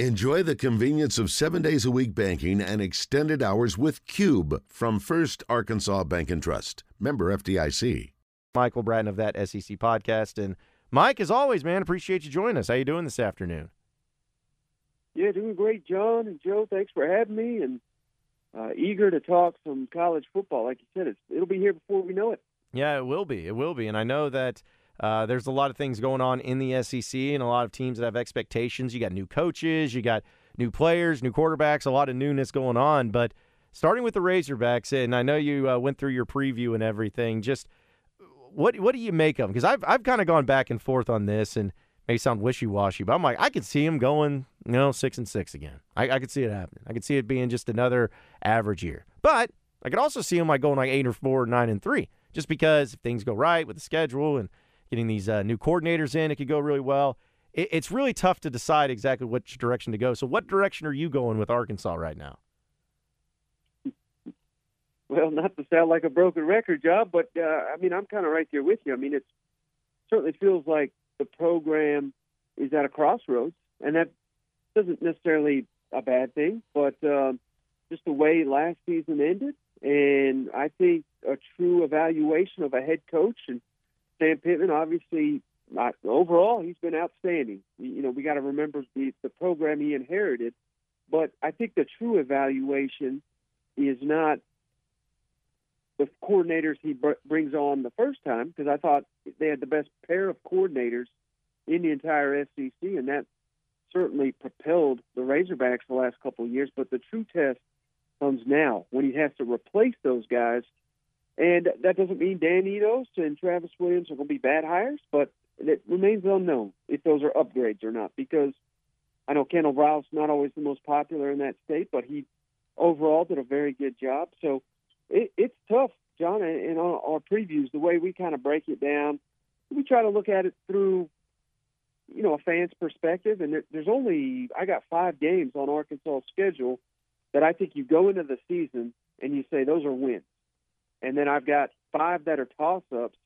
Enjoy the convenience of 7 days a week banking and extended hours with Cube from First Arkansas Bank and Trust. Member FDIC. Michael Bratton of That SEC Podcast. And Mike, as always, man, appreciate you joining us. How you doing this afternoon? Yeah, doing great, John and Joe. Thanks for having me, and eager to talk some college football. Like you said, it'll be here before we know it. Yeah, it will be. It will be. And I know that there's a lot of things going on in the SEC and a lot of teams that have expectations. You got new coaches, you got new players, new quarterbacks, a lot of newness going on. But starting with the Razorbacks, and I know you went through your preview and everything, just what do you make of them? Because I've kind of gone back and forth on this, and may sound wishy-washy, but I'm like, I could see him going, 6-6 again. I could see it happening. I could see it being just another average year. But I could also see him like going like 8-4, 9-3, just because if things go right with the schedule and getting these new coordinators in, it could go really well. It's really tough to decide exactly which direction to go. So what direction are you going with Arkansas right now? Well, not to sound like a broken record, Job, but I'm kind of right there with you. I mean, it certainly feels like the program is at a crossroads, and that isn't necessarily a bad thing, but just the way last season ended, and I think a true evaluation of a head coach, and Sam Pittman, obviously, overall, he's been outstanding. You know, we got to remember the program he inherited, but I think the true evaluation is not the coordinators he brings on the first time, because I thought they had the best pair of coordinators in the entire SEC, and that certainly propelled the Razorbacks the last couple of years. But the true test comes now when he has to replace those guys, and that doesn't mean Dan Edos and Travis Williams are going to be bad hires, but it remains unknown if those are upgrades or not, because I know Kendall Rouse not always the most popular in that state, but he overall did a very good job. So it's tough, John, and on our previews, the way we kind of break it down, we try to look at it through, a fan's perspective. And there's only, I got 5 games on Arkansas' schedule that I think you go into the season and you say those are wins. And then I've got 5 that are toss-ups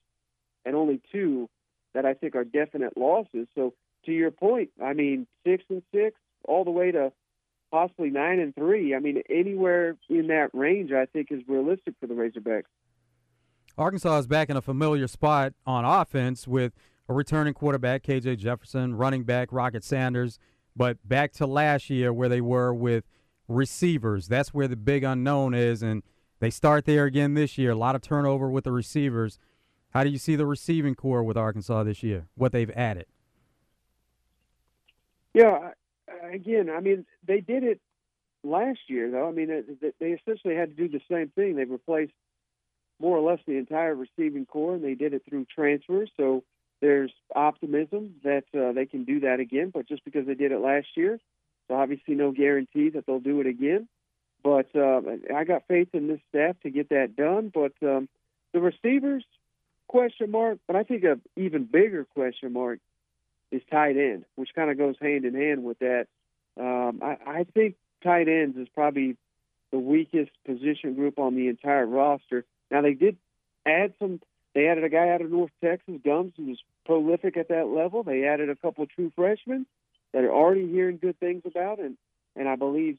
and only 2 that I think are definite losses. So to your point, 6-6 all the way to possibly 9-3. Anywhere in that range, I think, is realistic for the Razorbacks. Arkansas is back in a familiar spot on offense with a returning quarterback, KJ Jefferson, running back, Rocket Sanders, but back to last year where they were with receivers. That's where the big unknown is, and they start there again this year. A lot of turnover with the receivers. How do you see the receiving core with Arkansas this year, what they've added? Yeah, again, they did it last year, though. They essentially had to do the same thing. They've replaced more or less the entire receiving core, and they did it through transfers. So there's optimism that they can do that again. But just because they did it last year, so obviously no guarantee that they'll do it again. But I got faith in this staff to get that done. But the receivers, question mark. But I think an even bigger question mark is tight end, which kind of goes hand in hand with that. I think tight ends is probably the weakest position group on the entire roster. Now, they did add some. They added a guy out of North Texas, Gums, who was prolific at that level. They added a couple of true freshmen that are already hearing good things about, and I believe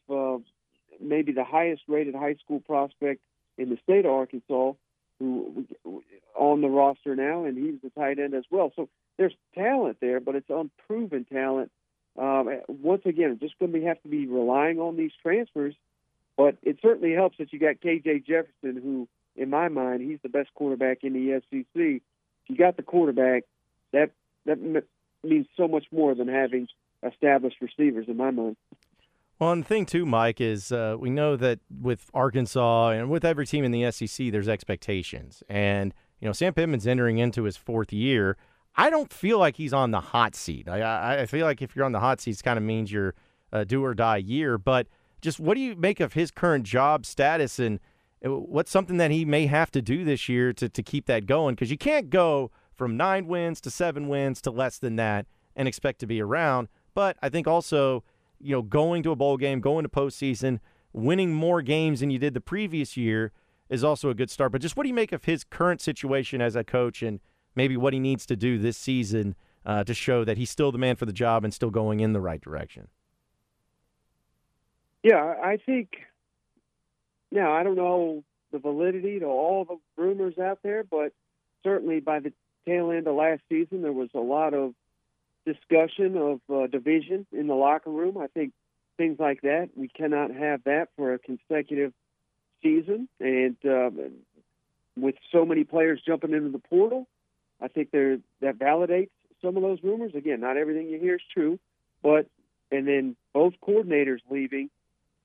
maybe the highest-rated high school prospect in the state of Arkansas who on the roster now, and he's the tight end as well. So there's talent there, but it's unproven talent. Once again, just going to have to be relying on these transfers, but it certainly helps that you got KJ Jefferson, who, in my mind, he's the best quarterback in the SEC. If you got the quarterback, that means so much more than having established receivers, in my mind. Well, and the thing, too, Mike, is we know that with Arkansas and with every team in the SEC, there's expectations. And, Sam Pittman's entering into his 4th year. I don't feel like he's on the hot seat. I feel like if you're on the hot seat, it kind of means you're a do-or-die year. But just what do you make of his current job status, and what's something that he may have to do this year to keep that going? Because you can't go from 9 wins to 7 wins to less than that and expect to be around. But I think also – going to a bowl game, going to postseason, winning more games than you did the previous year is also a good start. But just what do you make of his current situation as a coach and maybe what he needs to do this season to show that he's still the man for the job and still going in the right direction? Yeah, I think now I don't know the validity to all the rumors out there, but certainly by the tail end of last season, there was a lot of discussion of division in the locker room. I think things like that, we cannot have that for a consecutive season. And with so many players jumping into the portal, I think that validates some of those rumors. Again, not everything you hear is true, but and then both coordinators leaving.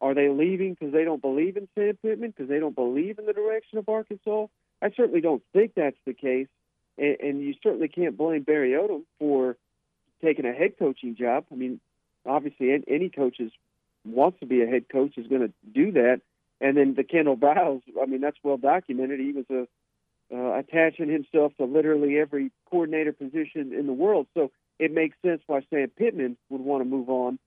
Are they leaving because they don't believe in Sam Pittman, because they don't believe in the direction of Arkansas? I certainly don't think that's the case, and you certainly can't blame Barry Odom for taking a head coaching job. I mean, obviously, any coach wants to be a head coach is going to do that. And then the Kendall Biles, I mean, that's well documented. He was attaching himself to literally every coordinator position in the world. So it makes sense why Sam Pittman would want to move on.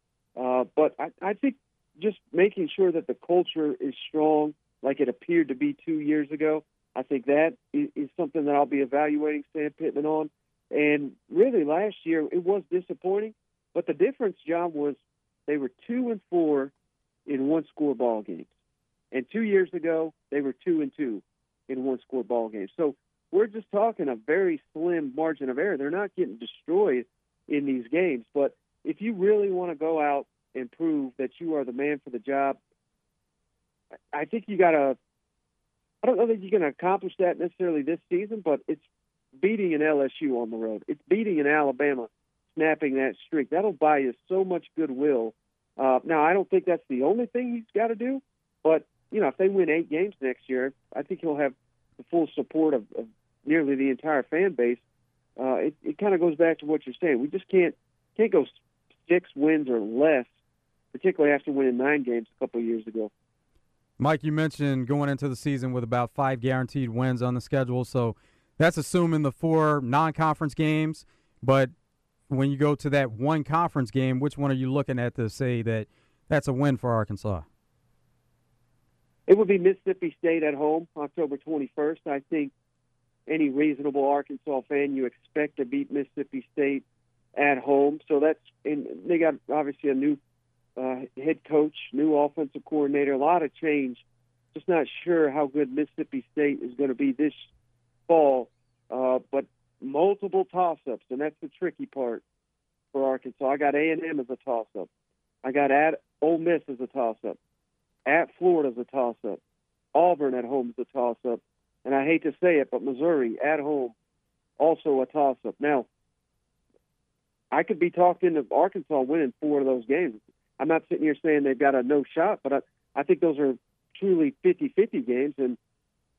But I think just making sure that the culture is strong like it appeared to be 2 years ago, I think that is something that I'll be evaluating Sam Pittman on. And really last year it was disappointing, but the difference, John, was they were 2-4 in one-score ball games. And 2 years ago they were 2-2 in one-score ball games. So we're just talking a very slim margin of error. They're not getting destroyed in these games. But if you really want to go out and prove that you are the man for the job, I think you got to – I don't know that you're going to accomplish that necessarily this season, but it's beating an LSU on the road. It's beating an Alabama, snapping that streak. That'll buy you so much goodwill. Now, I don't think that's the only thing he's got to do, but, you know, if they win 8 games next year, I think he'll have the full support of nearly the entire fan base. It kind of goes back to what you're saying. We just can't go 6 wins or less, particularly after winning 9 games a couple of years ago. Mike, you mentioned going into the season with about 5 guaranteed wins on the schedule, so that's assuming the 4 non-conference games. But when you go to that one conference game, which one are you looking at to say that that's a win for Arkansas? It would be Mississippi State at home, October 21st. I think any reasonable Arkansas fan, you expect to beat Mississippi State at home. So that's, and they got obviously a new head coach, new offensive coordinator, a lot of change. Just not sure how good Mississippi State is going to be this fall, but multiple toss-ups, and that's the tricky part for Arkansas. I got A&M as a toss-up. I got at Ole Miss as a toss-up. At Florida is a toss-up. Auburn at home is a toss-up. And I hate to say it, but Missouri at home, also a toss-up. Now, I could be talked into Arkansas winning 4 of those games. I'm not sitting here saying they've got a no shot, but I think those are truly 50-50 games. And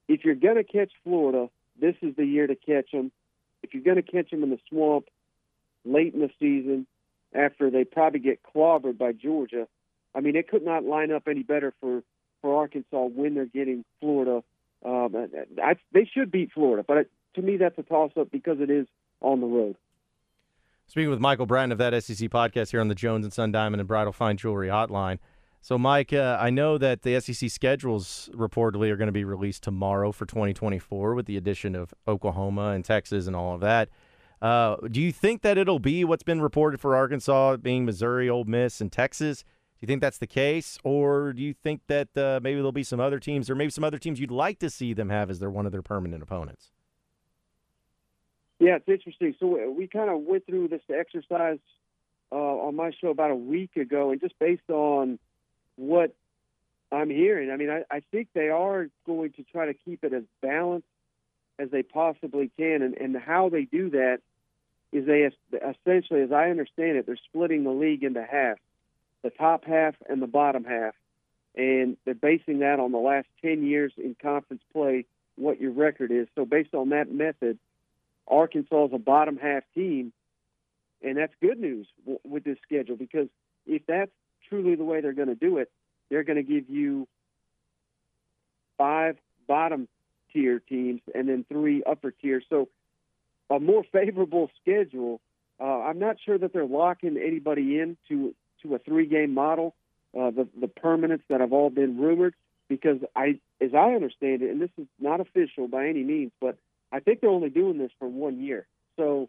if you're going to catch Florida, this is the year to catch them. If you're going to catch them in the swamp late in the season after they probably get clobbered by Georgia, I mean, it could not line up any better for Arkansas when they're getting Florida. They should beat Florida, but to me that's a toss-up because it is on the road. Speaking with Michael Bratton of That SEC Podcast here on the Jones & Son Diamond and Bridal Fine Jewelry Hotline. So, Mike, I know that the SEC schedules reportedly are going to be released tomorrow for 2024 with the addition of Oklahoma and Texas and all of that. Do you think that it'll be what's been reported for Arkansas, being Missouri, Ole Miss, and Texas? Do you think that's the case, or do you think that maybe there'll be some other teams, or maybe some other teams you'd like to see them have as one of their permanent opponents? Yeah, it's interesting. So we kind of went through this exercise on my show about a week ago, and just based on what I'm hearing, I mean, I think they are going to try to keep it as balanced as they possibly can, and how they do that is they essentially, as I understand it, they're splitting the league into half. The top half and the bottom half, and they're basing that on the last 10 years in conference play, what your record is. So based on that method, Arkansas is a bottom half team, and that's good news with this schedule, because if that's truly the way they're going to do it, they're going to give you 5 bottom-tier teams and then 3 upper-tier. So a more favorable schedule. I'm not sure that they're locking anybody in to a 3-game model, the permanents that have all been rumored, because as I understand it, and this is not official by any means, but I think they're only doing this for 1 year. So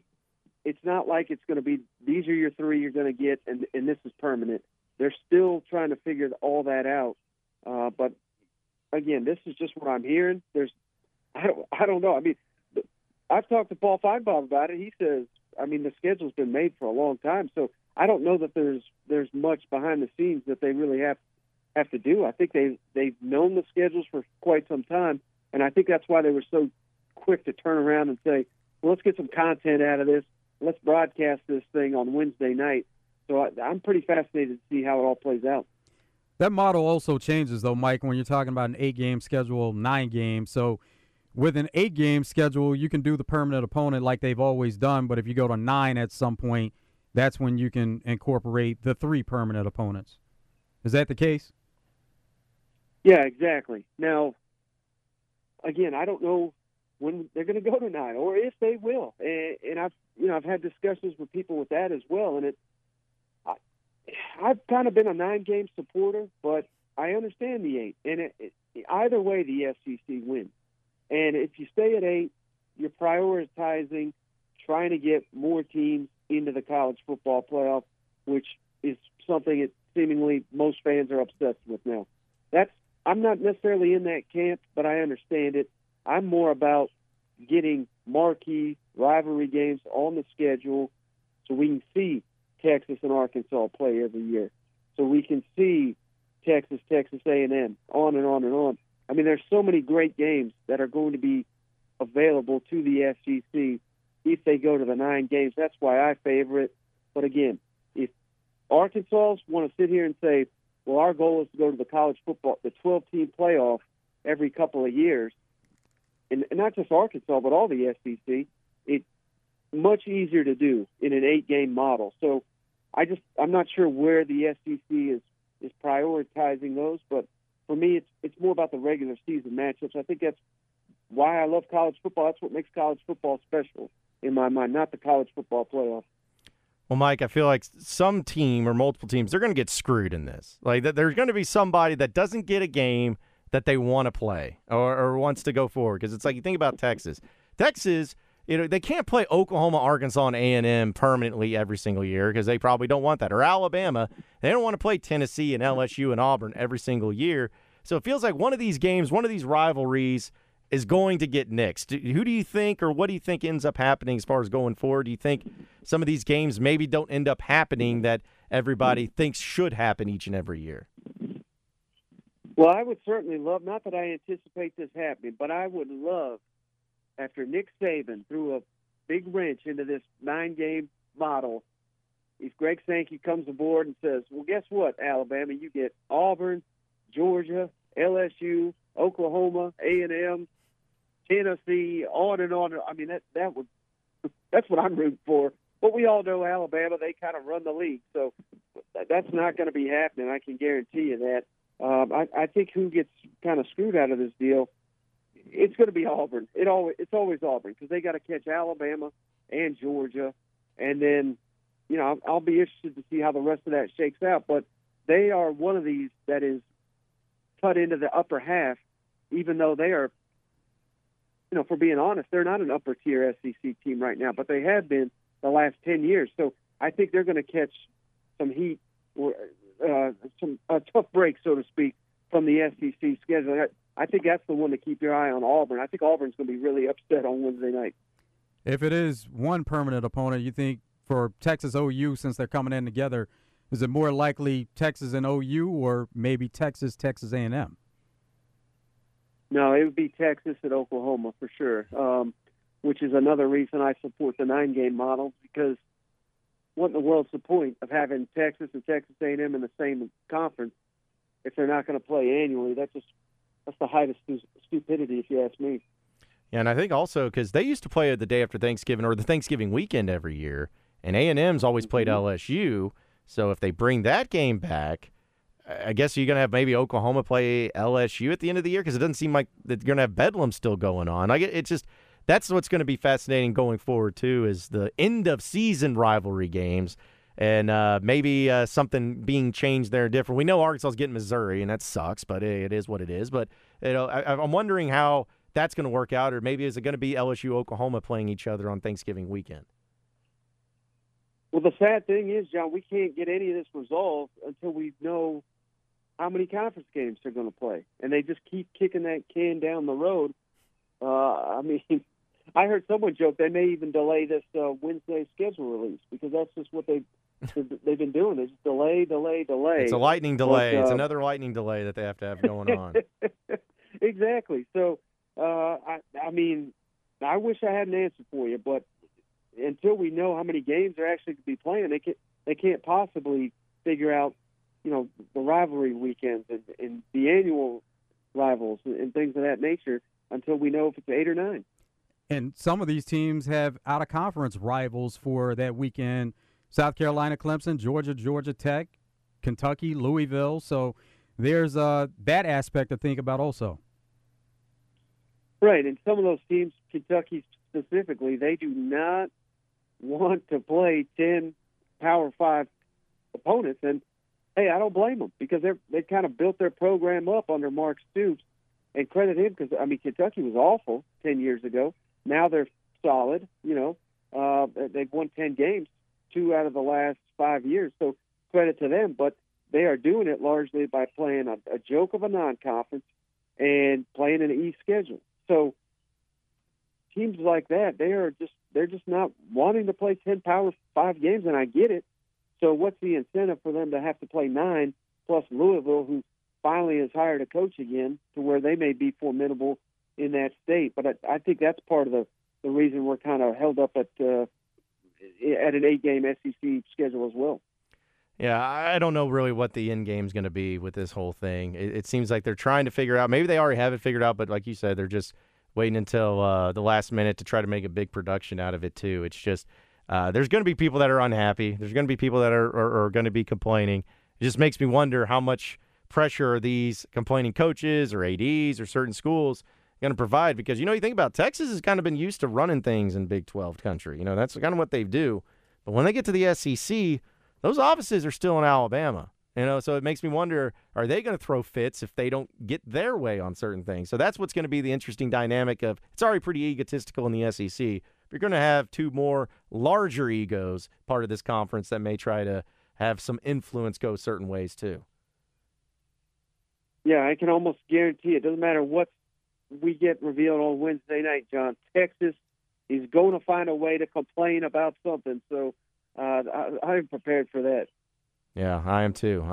it's not like it's going to be, these are your 3 you're going to get, and this is permanent. they're still trying to figure all that out. But again, this is just what I'm hearing. I don't know. I mean, I've talked to Paul Feinbaum about it. He says, I mean, the schedule's been made for a long time, so I don't know that there's much behind the scenes that they really have to do. I think they've known the schedules for quite some time, and I think that's why they were so quick to turn around and say, well, let's get some content out of this. Let's broadcast this thing on Wednesday night. So I'm pretty fascinated to see how it all plays out. That model also changes, though, Mike, when you're talking about an 8-game schedule, 9 games. So with an 8-game schedule, you can do the permanent opponent like they've always done, but if you go to 9 at some point, that's when you can incorporate the 3 permanent opponents. Is that the case? Yeah, exactly. Now, again, I don't know when they're going to go to 9 or if they will. And I've had discussions with people with that as well. And I've kind of been a 9-game supporter, but I understand the 8. And either way, the SEC wins. And if you stay at 8, you're prioritizing trying to get more teams into the college football playoff, which is something that seemingly most fans are obsessed with now. I'm not necessarily in that camp, but I understand it. I'm more about getting marquee rivalry games on the schedule so we can see Texas and Arkansas play every year, so we can see Texas A&M, on and on and on. I mean, there's so many great games that are going to be available to the SEC if they go to the 9 games. That's why I favor it. But again, if Arkansas want to sit here and say, well, our goal is to go to the college football, the 12-team playoff every couple of years, and not just Arkansas, but all the SEC, it's much easier to do in an 8-game model. So I'm not sure where the SEC is prioritizing those, but for me, it's more about the regular season matchups. I think that's why I love college football. That's what makes college football special in my mind, not the college football playoff. Well, Mike, I feel like some team or multiple teams, they're going to get screwed in this. Like, there's going to be somebody that doesn't get a game that they want to play or wants to go forward. Because it's like, you think about Texas. Texas, they can't play Oklahoma, Arkansas, and A&M permanently every single year because they probably don't want that. Or Alabama, they don't want to play Tennessee and LSU and Auburn every single year. So it feels like one of these games, one of these rivalries is going to get nixed. Who do you think or what do you think ends up happening as far as going forward? Do you think some of these games maybe don't end up happening that everybody thinks should happen each and every year? Well, I would certainly love, not that I anticipate this happening, but I would love, after Nick Saban threw a big wrench into this 9-game model, if Greg Sankey comes aboard and says, well, guess what, Alabama, you get Auburn, Georgia, LSU, Oklahoma, A&M, Tennessee, on and on. I mean, that's what I'm rooting for. But we all know Alabama, they kind of run the league. So that's not going to be happening, I can guarantee you that. I think who gets kind of screwed out of this deal, it's going to be Auburn. It's always Auburn because they got to catch Alabama and Georgia, and then I'll be interested to see how the rest of that shakes out. But they are one of these that is cut into the upper half, even though they are, for being honest, they're not an upper tier SEC team right now, but they have been the last 10 years. So I think they're going to catch some heat or some tough break, so to speak, from the SEC schedule. I think that's the one to keep your eye on, Auburn. I think Auburn's going to be really upset on Wednesday night. If it is one permanent opponent, you think for Texas OU, since they're coming in together, is it more likely Texas and OU or maybe Texas A&M? No, it would be Texas and Oklahoma for sure, which is another reason I support the 9-game model, because what in the world's the point of having Texas and Texas A&M in the same conference if they're not going to play annually? That's the height of stupidity, if you ask me. Yeah, and I think also because they used to play the day after Thanksgiving or the Thanksgiving weekend every year, and A&M's always played LSU. So if they bring that game back, I guess you're going to have maybe Oklahoma play LSU at the end of the year because it doesn't seem like they're going to have Bedlam still going on. It's just that's what's going to be fascinating going forward too is the end-of-season rivalry games and maybe something being changed there different. We know Arkansas is getting Missouri, and that sucks, but it is what it is. But I'm wondering how that's going to work out, or maybe is it going to be LSU-Oklahoma playing each other on Thanksgiving weekend? Well, the sad thing is, John, we can't get any of this resolved until we know how many conference games they're going to play. And they just keep kicking that can down the road. I mean, I heard someone joke they may even delay this Wednesday schedule release because that's just what they've been doing. They just delay. It's a lightning delay. It's another lightning delay that they have to have going on. Exactly. So, I mean, I wish I had an answer for you, but until we know how many games they're actually going to be playing, they can't possibly figure out, you know, the rivalry weekends and the annual rivals and things of that nature until we know if it's 8 or 9. And some of these teams have out-of-conference rivals for that weekend. South Carolina, Clemson, Georgia, Georgia Tech, Kentucky, Louisville. So there's that aspect to think about also. Right, and some of those teams, Kentucky specifically, they do not want to play 10 Power 5 opponents. And, hey, I don't blame them because they've kind of built their program up under Mark Stoops. And credit him because, I mean, Kentucky was awful 10 years ago. Now they're solid, you know. They've won 10 games, 2 out of the last 5 years. So credit to them, but they are doing it largely by playing a joke of a non-conference and playing an E schedule. So teams like that, they're just not wanting to play 10 Power 5 games, and I get it. So what's the incentive for them to have to play 9 plus Louisville, who finally has hired a coach again to where they may be formidable in that state? But I think that's part of the reason we're kind of held up at an 8-game SEC schedule as well. Yeah, I don't know really what the end game's going to be with this whole thing. It seems like they're trying to figure out. Maybe they already have it figured out, but like you said, they're just waiting until the last minute to try to make a big production out of it too. It's just there's going to be people that are unhappy. There's going to be people that are going to be complaining. It just makes me wonder how much pressure are these complaining coaches or ADs or certain schools going to provide, because, you know, you think about Texas has kind of been used to running things in Big 12 country. You know, that's kind of what they do. But when they get to the SEC, those offices are still in Alabama. You know, so it makes me wonder, are they going to throw fits if they don't get their way on certain things? So that's what's going to be the interesting dynamic of, it's already pretty egotistical in the SEC. You're going to have 2 more larger egos part of this conference that may try to have some influence go certain ways too. Yeah, I can almost guarantee it doesn't matter what we get revealed on Wednesday night, John. Texas is going to find a way to complain about something, so I'm prepared for that. Yeah, I am too.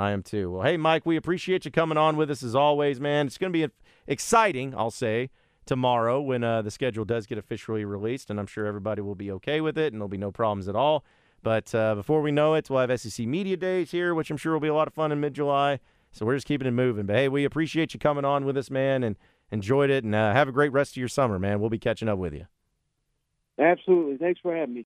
Well, hey, Mike, we appreciate you coming on with us as always, man. It's going to be exciting, I'll say, tomorrow when the schedule does get officially released, and I'm sure everybody will be okay with it and there'll be no problems at all. But before we know it, we'll have SEC Media Days here, which I'm sure will be a lot of fun in mid-July. So we're just keeping it moving. But, hey, we appreciate you coming on with us, man, and enjoyed it. And have a great rest of your summer, man. We'll be catching up with you. Absolutely. Thanks for having me.